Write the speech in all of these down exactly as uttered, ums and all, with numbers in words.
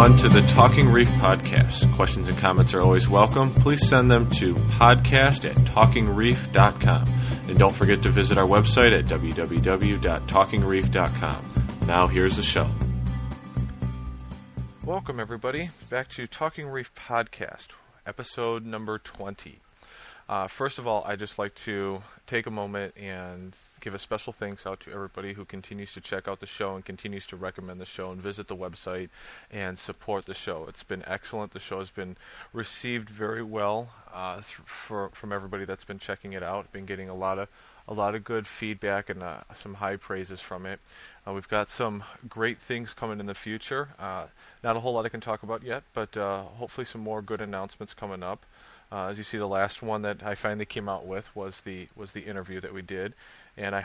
on to the Talking Reef Podcast. Questions and comments are always welcome. Please send them to podcast at talking reef dot com. And don't forget to visit our website at w w w dot talking reef dot com. Now here's the show. Welcome, everybody, back to Talking Reef Podcast, episode number twenty. Uh, first of all, I'd just like to take a moment and give a special thanks out to everybody who continues to check out the show and continues to recommend the show and visit the website and support the show. It's been excellent. The show has been received very well uh, th- for, from everybody that's been checking it out. Been getting a lot of a lot of good feedback and uh, some high praises from it. Uh, we've got some great things coming in the future. Uh, not a whole lot I can talk about yet, but uh, hopefully some more good announcements coming up. Uh, as you see, the last one that I finally came out with was the was the interview that we did, and I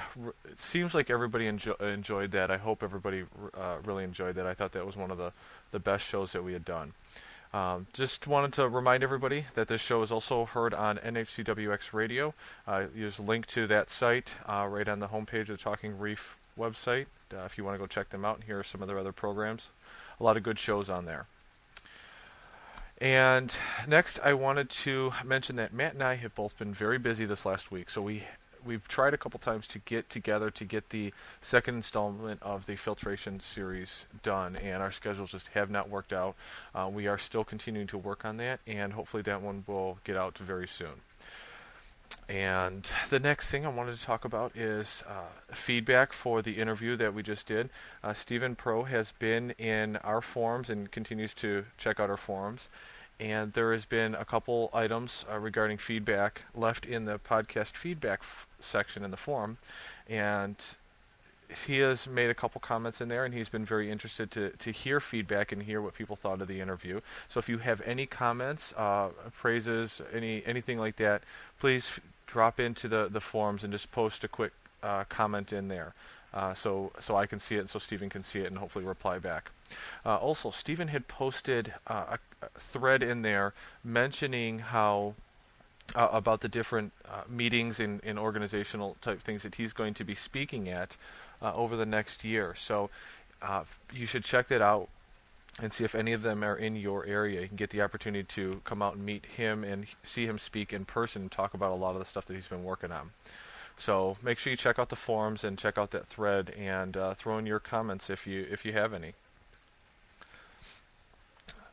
it seems like everybody enjo- enjoyed that. I hope everybody uh, really enjoyed that. I thought that was one of the, the best shows that we had done. Um, just wanted to remind everybody that this show is also heard on N H C W X Radio. Uh, there's a link to that site uh, right on the homepage of the Talking Reef website uh, if you want to go check them out. And here are some of their other programs. A lot of good shows on there. And next, I wanted to mention that Matt and I have both been very busy this last week. So we, we've tried a couple times to get together to get the second installment of the filtration series done, and our schedules just have not worked out. Uh, we are still continuing to work on that, and hopefully that one will get out very soon. And the next thing I wanted to talk about is uh, feedback for the interview that we just did. Uh, Stephen Pro has been in our forums and continues to check out our forums. And there has been a couple items uh, regarding feedback left in the podcast feedback f- section in the forum. And he has made a couple comments in there, and he's been very interested to, to hear feedback and hear what people thought of the interview. So if you have any comments, uh, praises, any anything like that, please f- drop into the, the forums and just post a quick uh, comment in there uh, so, so I can see it and so Stephen can see it and hopefully reply back. Uh, also, Stephen had posted uh, a, a thread in there mentioning how Uh, about the different uh, meetings and, and organizational type things that he's going to be speaking at uh, over the next year. So uh, you should check that out and see if any of them are in your area. You can get the opportunity to come out and meet him and see him speak in person and talk about a lot of the stuff that he's been working on. So make sure you check out the forums and check out that thread and uh, throw in your comments if you if you have any.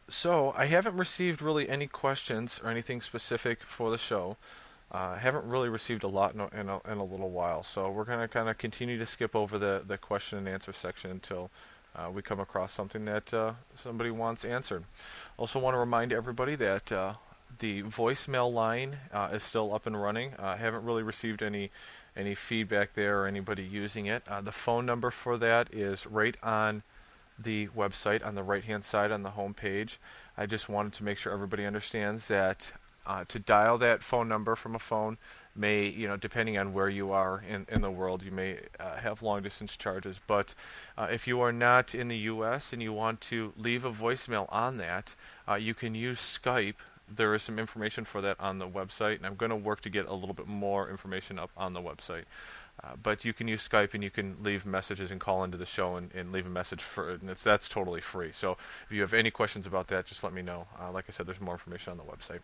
So, I haven't received really any questions or anything specific for the show. Uh, I haven't really received a lot in a, in a, in a little while, so we're going to kind of continue to skip over the, the question and answer section until uh, we come across something that uh, somebody wants answered. Also want to remind everybody that uh, the voicemail line uh, is still up and running. Uh, I haven't really received any any feedback there or anybody using it. Uh, the phone number for that is right on the website on the right hand side on the home page. I just wanted to make sure everybody understands that uh, to dial that phone number from a phone may, you know, depending on where you are in, in the world, you may uh, have long distance charges, but uh, if you are not in the U S and you want to leave a voicemail on that, uh, you can use Skype. There is some information for that on the website, and I'm going to work to get a little bit more information up on the website. Uh, but you can use Skype, and you can leave messages and call into the show and, and leave a message for it, and it's, that's totally free. So if you have any questions about that, just let me know. Uh, like I said, there's more information on the website.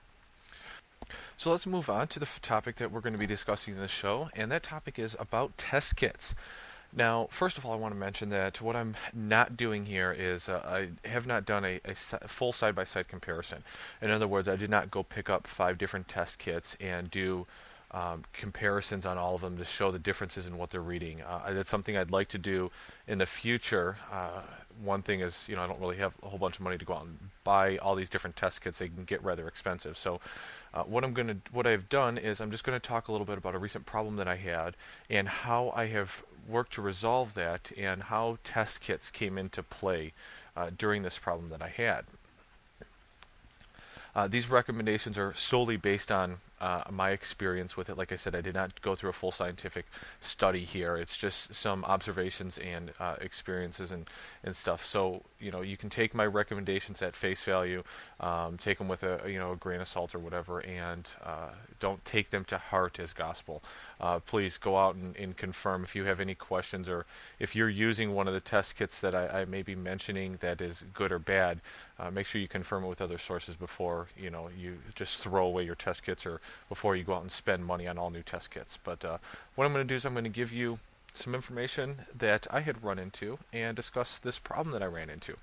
So let's move on to the f- topic that we're going to be discussing in the show, and that topic is about test kits. Now, first of all, I want to mention that what I'm not doing here is uh, I have not done a, a full side-by-side comparison. In other words, I did not go pick up five different test kits and do um, comparisons on all of them to show the differences in what they're reading. Uh, that's something I'd like to do in the future. Uh, one thing is, you know, I don't really have a whole bunch of money to go out and buy all these different test kits. They can get rather expensive. So Uh, what I'm going to, what I've done is I'm just going to talk a little bit about a recent problem that I had and how I have worked to resolve that and how test kits came into play uh, during this problem that I had. Uh, these recommendations are solely based on uh, my experience with it. Like I said, I did not go through a full scientific study here. It's just some observations and uh, experiences and, and stuff. So, you know, you can take my recommendations at face value, um, take them with a, you know, a grain of salt or whatever, and uh, don't take them to heart as gospel. Uh, please go out and, and confirm if you have any questions, or if you're using one of the test kits that I, I may be mentioning that is good or bad, uh, make sure you confirm it with other sources before, you know, you just throw away your test kits, or before you go out and spend money on all new test kits. But uh, what I'm going to do is I'm going to give you some information that I had run into and discuss this problem that I ran into.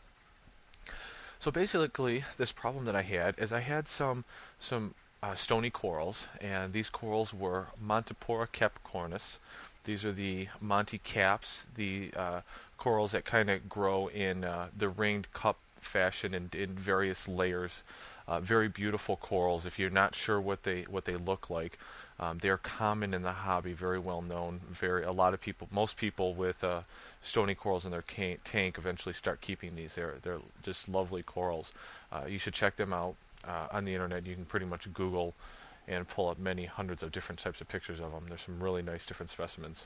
So basically, this problem that I had is I had some some uh, stony corals, and these corals were Montipora capricornis. These are the Monty caps, the uh, corals that kind of grow in uh, the ringed cup fashion and in various layers. Uh, very beautiful corals. If you're not sure what they what they look like, um, they're common in the hobby, very well known. Very a lot of people, most people with uh, stony corals in their can- tank eventually start keeping these. They're they're just lovely corals. Uh, you should check them out uh, on the internet. You can pretty much Google and pull up many hundreds of different types of pictures of them. There's some really nice different specimens.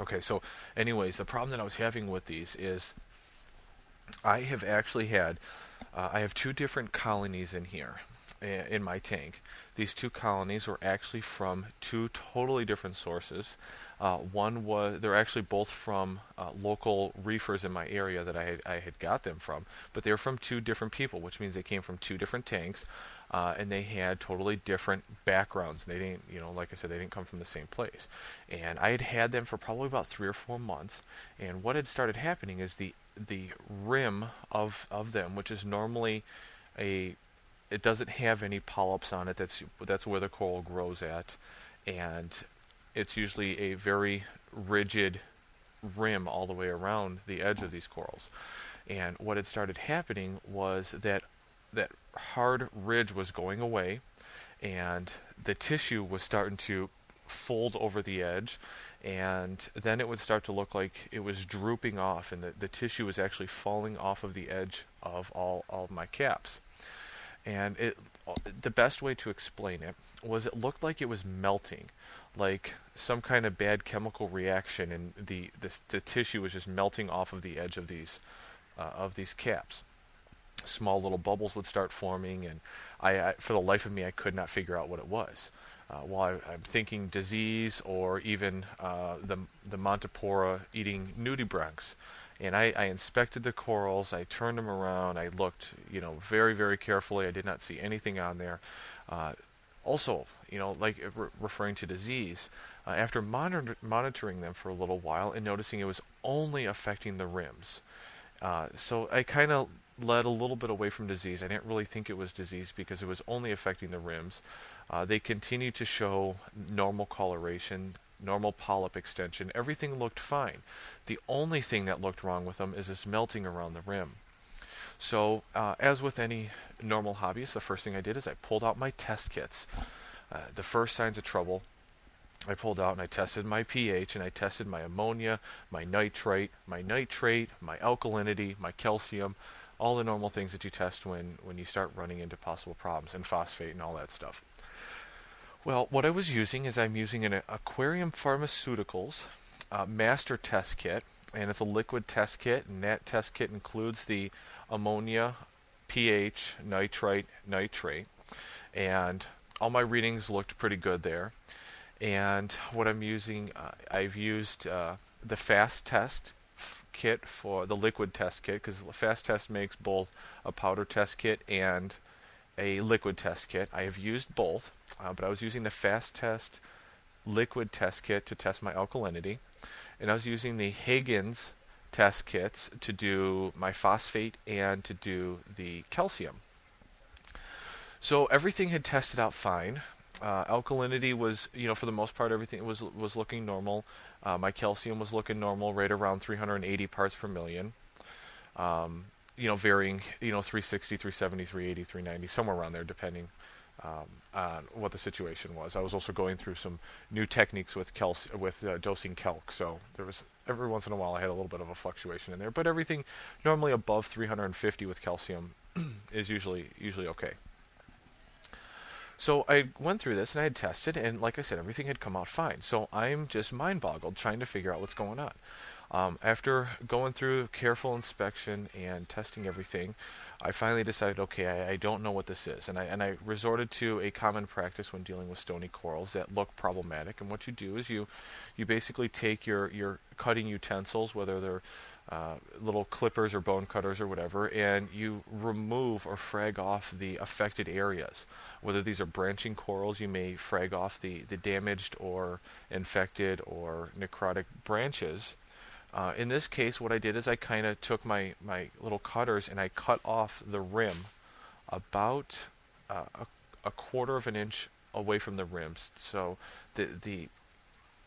Okay, so anyways, the problem that I was having with these is I have actually had Uh, I have two different colonies in here, in my tank. These two colonies were actually from two totally different sources. Uh, one was, they're actually both from uh, local reefers in my area that I had, I had got them from, but they're from two different people, which means they came from two different tanks, uh, and they had totally different backgrounds. They didn't, you know, like I said, they didn't come from the same place. And I had had them for probably about three or four months, and what had started happening is the the rim of of them, which is normally a, it doesn't have any polyps on it. That's that's where the coral grows at, and it's usually a very rigid rim all the way around the edge of these corals. And what had started happening was that that hard ridge was going away, and the tissue was starting to fold over the edge, and then it would start to look like it was drooping off, and the, the tissue was actually falling off of the edge of all, all of my caps. And it, the best way to explain it was it looked like it was melting, like some kind of bad chemical reaction, and the, the, the tissue was just melting off of the edge of these uh, of these caps. Small little bubbles would start forming, and I, I for the life of me, I could not figure out what it was. Uh, while I, I'm thinking disease, or even uh, the the Montipora eating nudibranchs, and I, I inspected the corals. I turned them around. I looked, you know, very very carefully. I did not see anything on there. Uh, also, you know, like re- referring to disease, uh, after monitor- monitoring them for a little while and noticing it was only affecting the rims, uh, so I kind of led a little bit away from disease. I didn't really think it was disease because it was only affecting the rims. Uh, they continued to show normal coloration, normal polyp extension. Everything looked fine. The only thing that looked wrong with them is this melting around the rim. So, uh, as with any normal hobbyist, the first thing I did is I pulled out my test kits. Uh, the first signs of trouble, I pulled out and I tested my pH, and I tested my ammonia, my nitrite, my nitrate, my alkalinity, my calcium, all the normal things that you test when, when you start running into possible problems, and phosphate and all that stuff. Well, what I was using is I'm using an Aquarium Pharmaceuticals uh, master test kit, and it's a liquid test kit, and that test kit includes the ammonia, pH, nitrite, nitrate, and all my readings looked pretty good there. And what I'm using, uh, I've used uh, the FAST test kit for the liquid test kit, because the FAST test makes both a powder test kit and a liquid test kit. I have used both, uh, but I was using the FAST test liquid test kit to test my alkalinity, and I was using the Higgins test kits to do my phosphate and to do the calcium. So everything had tested out fine. Uh, alkalinity was, you know, for the most part, everything was was looking normal. Uh, my calcium was looking normal, right around three hundred eighty parts per million. Um, you know, varying, you know, three sixty, three seventy, three eighty, three ninety, somewhere around there, depending um, on what the situation was. I was also going through some new techniques with calc- with uh, dosing calc, so there was every once in a while I had a little bit of a fluctuation in there, but everything normally above three hundred fifty with calcium is usually usually okay. So I went through this and I had tested, and like I said, everything had come out fine. So I'm just mind-boggled trying to figure out what's going on. Um, after going through careful inspection and testing everything, I finally decided, okay, I, I don't know what this is. And I, and I resorted to a common practice when dealing with stony corals that look problematic. And what you do is you, you basically take your, your cutting utensils, whether they're uh, little clippers or bone cutters or whatever, and you remove or frag off the affected areas. Whether these are branching corals, you may frag off the, the damaged or infected or necrotic branches. Uh, in this case, what I did is I kind of took my, my little cutters and I cut off the rim about uh, a, a quarter of an inch away from the rims. So the the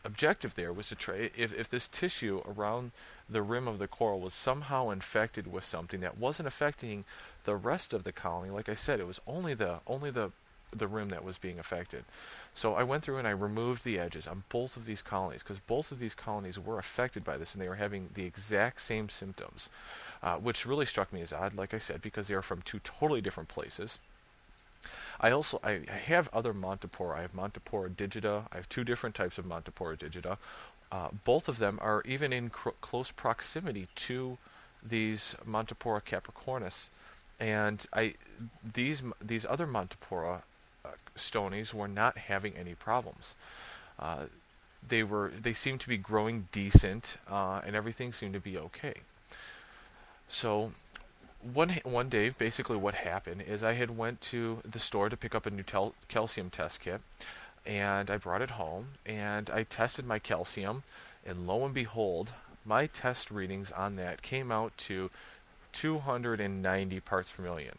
objective there was to try, if, if this tissue around the rim of the coral was somehow infected with something that wasn't affecting the rest of the colony. Like I said, it was only the only the the rim that was being affected. So I went through and I removed the edges on both of these colonies, because both of these colonies were affected by this and they were having the exact same symptoms, uh, which really struck me as odd, like I said, because they are from two totally different places. I also I, I have other Montipora. I have Montipora digitata. I have two different types of Montipora digitata. Uh, both of them are even in cr- close proximity to these Montipora capricornis, and I these these other Montipora stonies were not having any problems. Uh, they were they seemed to be growing decent, uh, and everything seemed to be okay. So one one day, basically what happened is I had went to the store to pick up a new tel- calcium test kit, and I brought it home and I tested my calcium, and lo and behold, my test readings on that came out to two hundred ninety parts per million,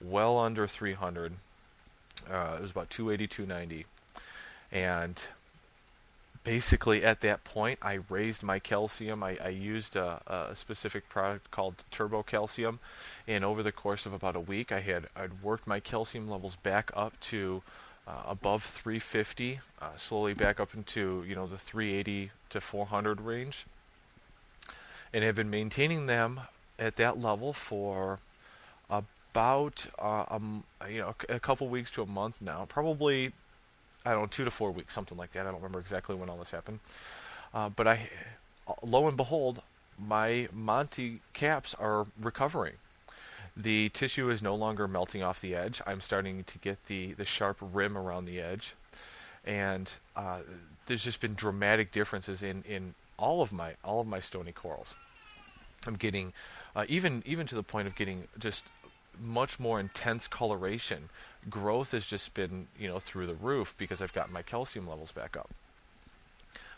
well under three hundred. Uh, it was about two eighty, two ninety, and basically at that point I raised my calcium. I, I used a, a specific product called Turbo Calcium, and over the course of about a week I had I'd worked my calcium levels back up to uh, above three fifty, uh, slowly back up into you know the three eighty to four hundred range, and have been maintaining them at that level for a about uh, um, you know a couple weeks to a month now, probably I don't know two to four weeks, something like that. I don't remember exactly when all this happened, uh, but I, lo and behold, my Monty caps are recovering. The tissue is no longer melting off the edge. I'm starting to get the the sharp rim around the edge, and uh, there's just been dramatic differences in in all of my all of my stony corals. I'm getting uh, even even to the point of getting just much more intense coloration. Growth has just been, you know, through the roof because I've got my calcium levels back up,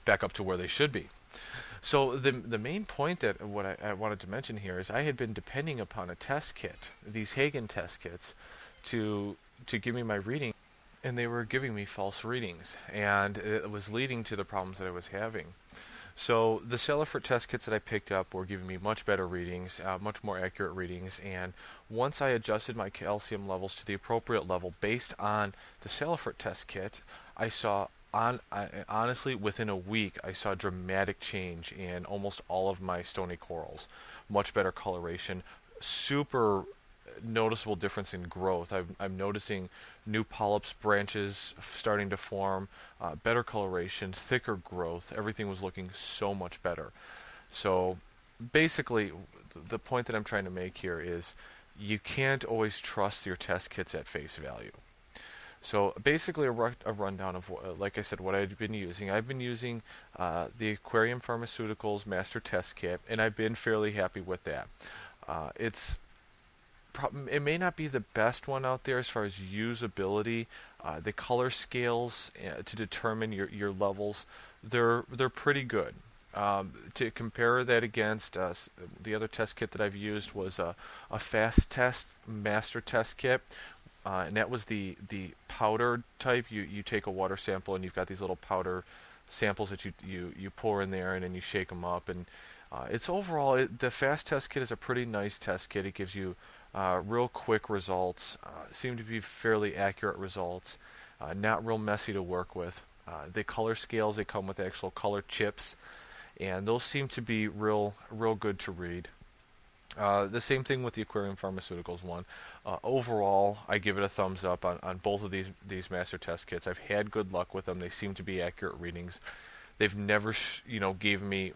back up to where they should be. So the the main point that what I, I wanted to mention here is I had been depending upon a test kit, these Higgins test kits, to to give me my reading, and they were giving me false readings, and it was leading to the problems that I was having. So the Salifert test kits that I picked up were giving me much better readings, uh, much more accurate readings, and once I adjusted my calcium levels to the appropriate level based on the Salifert test kit, I saw, on I, honestly, within a week, I saw dramatic change in almost all of my stony corals. Much better coloration, super noticeable difference in growth. I'm, I'm noticing new polyps, branches starting to form, uh, better coloration, thicker growth. Everything was looking so much better. So basically, the point that I'm trying to make here is you can't always trust your test kits at face value. So basically a, r- a rundown of, uh, like I said, what I've been using. I've been using uh, the Aquarium Pharmaceuticals Master Test Kit, and I've been fairly happy with that. Uh, it's It may not be the best one out there as far as usability. Uh, the color scales uh, to determine your, your levels, they're they're pretty good. Um, to compare that against uh, the other test kit that I've used was a, a fast test master test kit, uh, and that was the the powder type. You you take a water sample and you've got these little powder samples that you you, you pour in there and then you shake them up, and uh, it's overall it, the fast test kit is a pretty nice test kit. It gives you Uh, real quick results, uh, seem to be fairly accurate results, uh, not real messy to work with. Uh, the color scales, they come with actual color chips, and those seem to be real real good to read. Uh, the same thing with the Aquarium Pharmaceuticals one. Uh, overall, I give it a thumbs up on, on both of these these master test kits. I've had good luck with them. They seem to be accurate readings. They've never, you know, gave me,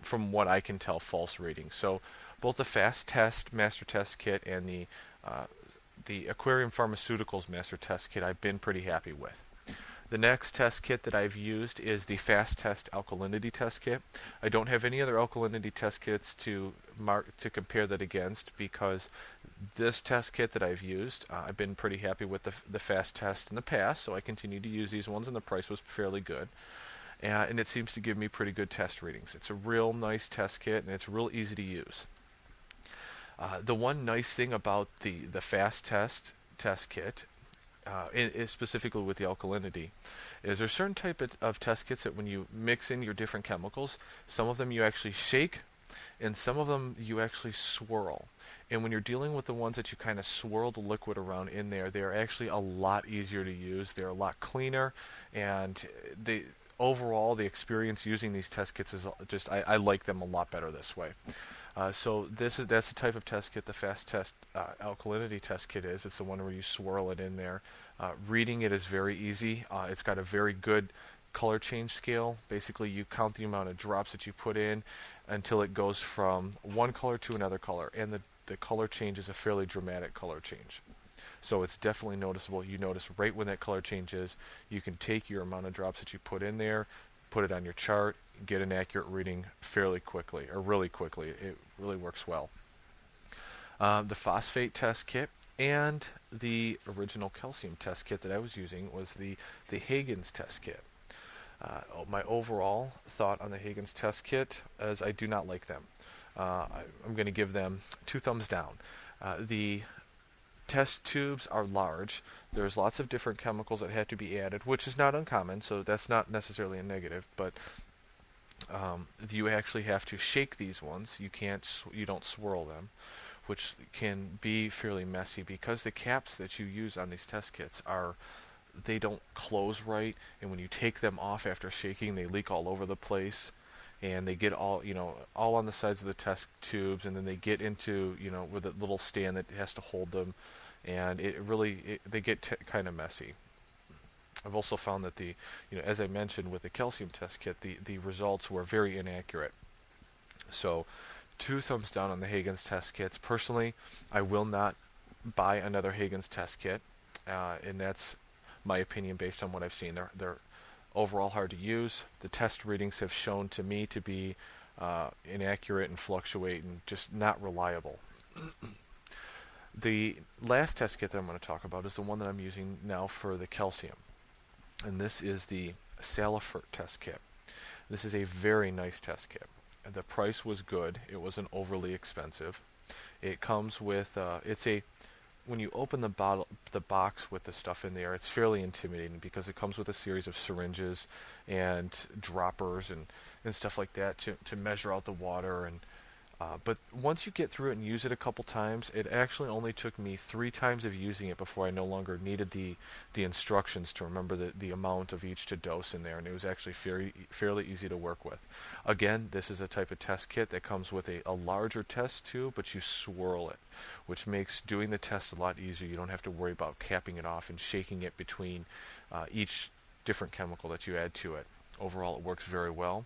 from what I can tell, false readings. So both the FAST test master test kit and the uh, the Aquarium Pharmaceuticals master test kit I've been pretty happy with. The next test kit that I've used is the FAST test alkalinity test kit. I don't have any other alkalinity test kits to mark to compare that against, because this test kit that I've used, uh, I've been pretty happy with the, the FAST test in the past, so I continue to use these ones, and the price was fairly good. Uh, and it seems to give me pretty good test readings. It's a real nice test kit, and it's real easy to use. Uh, the one nice thing about the, the FAST test test kit, Uh, it, it specifically with the alkalinity, is there certain type of, of test kits that when you mix in your different chemicals, some of them you actually shake and some of them you actually swirl. And when you're dealing with the ones that you kind of swirl the liquid around in there, they're actually a lot easier to use. They're a lot cleaner, and they overall the experience using these test kits is just, I, I like them a lot better this way. Uh, so this is that's the type of test kit the FAST test uh, alkalinity test kit is. It's the one where you swirl it in there. Uh, reading it is very easy. Uh, it's got a very good color change scale. Basically, you count the amount of drops that you put in until it goes from one color to another color, and the, the color change is a fairly dramatic color change. So it's definitely noticeable. You notice right when that color change is. You can take your amount of drops that you put in there, put it on your chart, get an accurate reading fairly quickly, or really quickly. It really works well. Uh, the phosphate test kit and the original calcium test kit that I was using was the, the Higgins test kit. Uh, my overall thought on the Higgins test kit is I do not like them. Uh, I, I'm going to give them two thumbs down. Uh, the test tubes are large. There's lots of different chemicals that had to be added, which is not uncommon, so that's not necessarily a negative, but Um, you actually have to shake these ones. You can't, sw- you don't swirl them, which can be fairly messy because the caps that you use on these test kits are, they don't close right, and when you take them off after shaking, they leak all over the place, and they get all, you know, all on the sides of the test tubes, and then they get into, you know, with a little stand that has to hold them, and it really, it, they get t- kind of messy. I've also found that the, you know, as I mentioned with the calcium test kit, the, the results were very inaccurate. So, two thumbs down on the Higgins test kits. Personally, I will not buy another Higgins test kit, uh, and that's my opinion based on what I've seen. They're, they're overall hard to use. The test readings have shown to me to be uh, inaccurate and fluctuate and just not reliable. The last test kit that I'm going to talk about is the one that I'm using now for the calcium. And this is the Salifert test kit. This is a very nice test kit. The price was good. It wasn't overly expensive. It comes with, uh, it's a, when you open the bottle, the box with the stuff in there, it's fairly intimidating because it comes with a series of syringes and droppers and, and stuff like that to, to measure out the water. And uh, but once you get through it and use it a couple times, it actually only took me three times of using it before I no longer needed the, the instructions to remember the, the amount of each to dose in there, and it was actually fairly, fairly easy to work with. Again, this is a type of test kit that comes with a, a larger test tube, but you swirl it, which makes doing the test a lot easier. You don't have to worry about capping it off and shaking it between uh, each different chemical that you add to it. Overall, it works very well.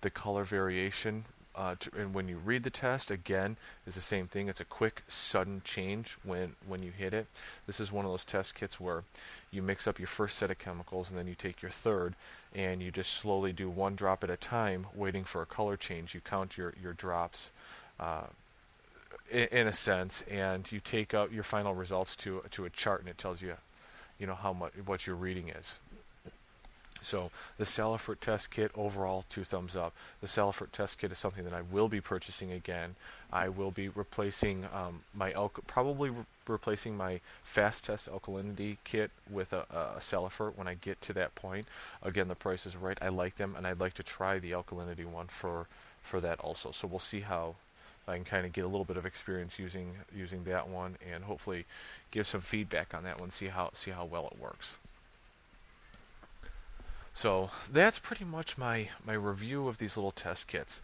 The color variation, Uh, to, and when you read the test, again, it's the same thing. It's a quick, sudden change when, when you hit it. This is one of those test kits where you mix up your first set of chemicals, and then you take your third, and you just slowly do one drop at a time, waiting for a color change. You count your, your drops, uh, in, in a sense, and you take out your final results to to a chart, and it tells you, you know, how much what your reading is. So the Salifert test kit, overall, two thumbs up. The Salifert test kit is something that I will be purchasing again. I will be replacing um, my alk- probably re- replacing my FAST test alkalinity kit with a, a Salifert when I get to that point. Again, the price is right. I like them, and I'd like to try the alkalinity one for for that also. So we'll see how I can kind of get a little bit of experience using using that one, and hopefully give some feedback on that one. See how see how well it works. So that's pretty much my, my review of these little test kits.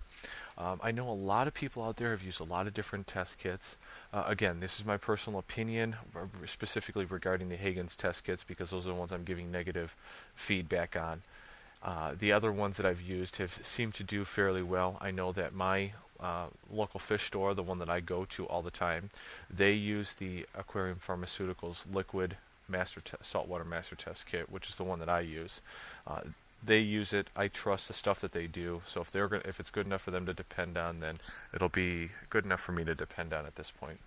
Um, I know a lot of people out there have used a lot of different test kits. Uh, again, this is my personal opinion, specifically regarding the Higgins test kits, because those are the ones I'm giving negative feedback on. Uh, the other ones that I've used have seemed to do fairly well. I know that my uh, local fish store, the one that I go to all the time, they use the Aquarium Pharmaceuticals liquid master te- saltwater master test kit, which is the one that I use. Uh, They use it. I trust the stuff that they do. So if they're gonna, if it's good enough for them to depend on, then it'll be good enough for me to depend on at this point.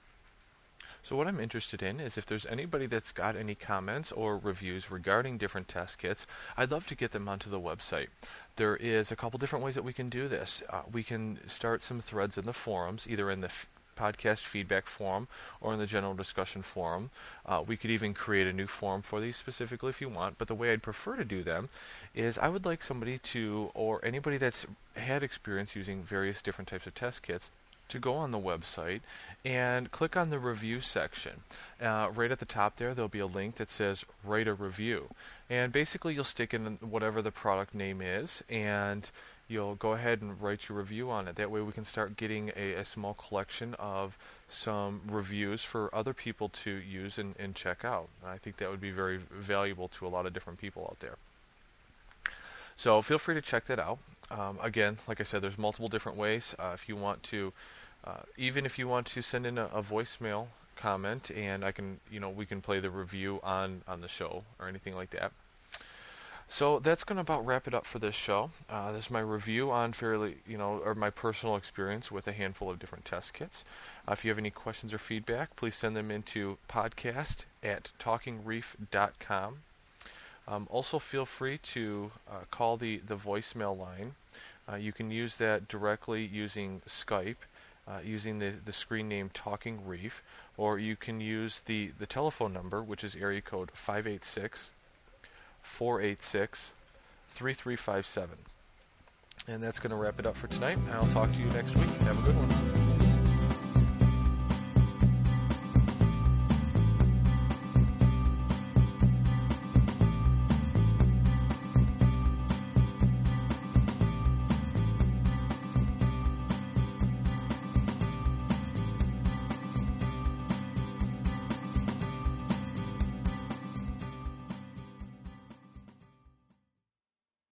So what I'm interested in is if there's anybody that's got any comments or reviews regarding different test kits, I'd love to get them onto the website. There is a couple different ways that we can do this. Uh, we can start some threads in the forums, either in the f- podcast feedback forum or in the general discussion forum. Uh, we could even create a new forum for these specifically if you want, but the way I'd prefer to do them is I would like somebody to, or anybody that's had experience using various different types of test kits, to go on the website and click on the review section. Uh, right at the top there, there'll be a link that says write a review. And basically you'll stick in whatever the product name is, and you'll go ahead and write your review on it. That way we can start getting a, a small collection of some reviews for other people to use and, and check out. And I think that would be very valuable to a lot of different people out there. So feel free to check that out. Um, again, like I said, there's multiple different ways. Uh, if you want to, uh, even if you want to send in a, a voicemail comment, and I can, you know, we can play the review on, on the show or anything like that. So that's going to about wrap it up for this show. Uh, this is my review on fairly, you know, or my personal experience with a handful of different test kits. Uh, if you have any questions or feedback, please send them into podcast at talking reef dot com. Um, also, feel free to uh, call the, the voicemail line. Uh, you can use that directly using Skype, uh, using the, the screen name Talking Reef, or you can use the, the telephone number, which is area code five eight six, four eight six, three three five seven. And that's going to wrap it up for tonight. I'll talk to you next week. Have a good one.